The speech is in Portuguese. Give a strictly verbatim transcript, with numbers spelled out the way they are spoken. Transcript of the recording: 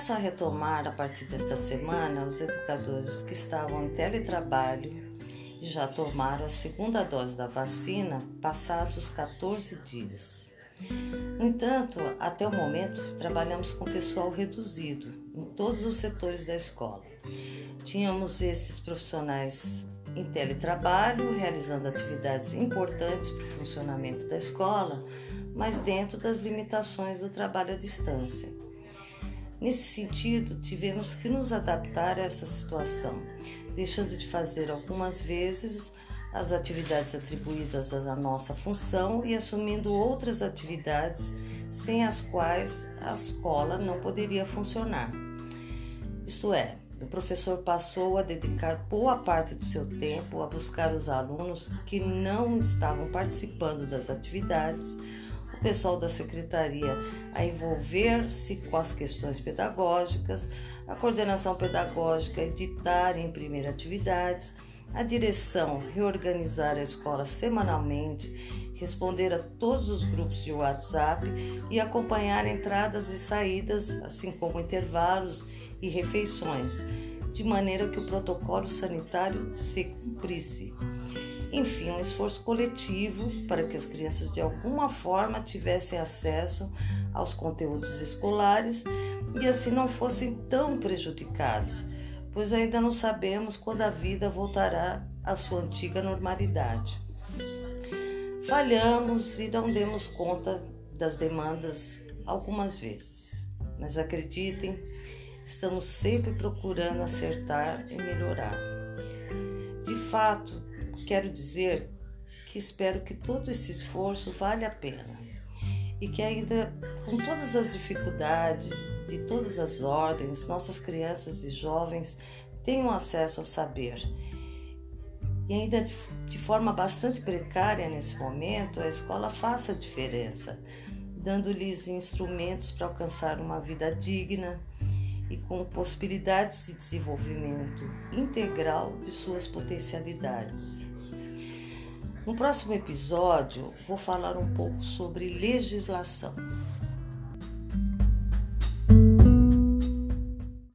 começam a retomar a partir desta semana os educadores que estavam em teletrabalho e já tomaram a segunda dose da vacina passados quatorze dias. No entanto, até o momento, trabalhamos com pessoal reduzido em todos os setores da escola. Tínhamos esses profissionais em teletrabalho, realizando atividades importantes para o funcionamento da escola, mas dentro das limitações do trabalho à distância. Nesse sentido, tivemos que nos adaptar a essa situação, deixando de fazer algumas vezes as atividades atribuídas à nossa função e assumindo outras atividades sem as quais a escola não poderia funcionar. Isto é, o professor passou a dedicar boa parte do seu tempo a buscar os alunos que não estavam participando das atividades, o pessoal da secretaria a envolver-se com as questões pedagógicas, a coordenação pedagógica a editar e imprimir atividades, a direção reorganizar a escola semanalmente, responder a todos os grupos de WhatsApp e acompanhar entradas e saídas, assim como intervalos e refeições, de maneira que o protocolo sanitário se cumprisse. Enfim, um esforço coletivo para que as crianças de alguma forma tivessem acesso aos conteúdos escolares e assim não fossem tão prejudicados, pois ainda não sabemos quando a vida voltará à sua antiga normalidade. Falhamos e não demos conta das demandas algumas vezes, mas acreditem, estamos sempre procurando acertar e melhorar. De fato, quero dizer que espero que todo esse esforço valha a pena e que ainda com todas as dificuldades de todas as ordens, nossas crianças e jovens tenham acesso ao saber. E ainda de, de forma bastante precária nesse momento, a escola faça a diferença, dando-lhes instrumentos para alcançar uma vida digna e com possibilidades de desenvolvimento integral de suas potencialidades. No próximo episódio, vou falar um pouco sobre legislação.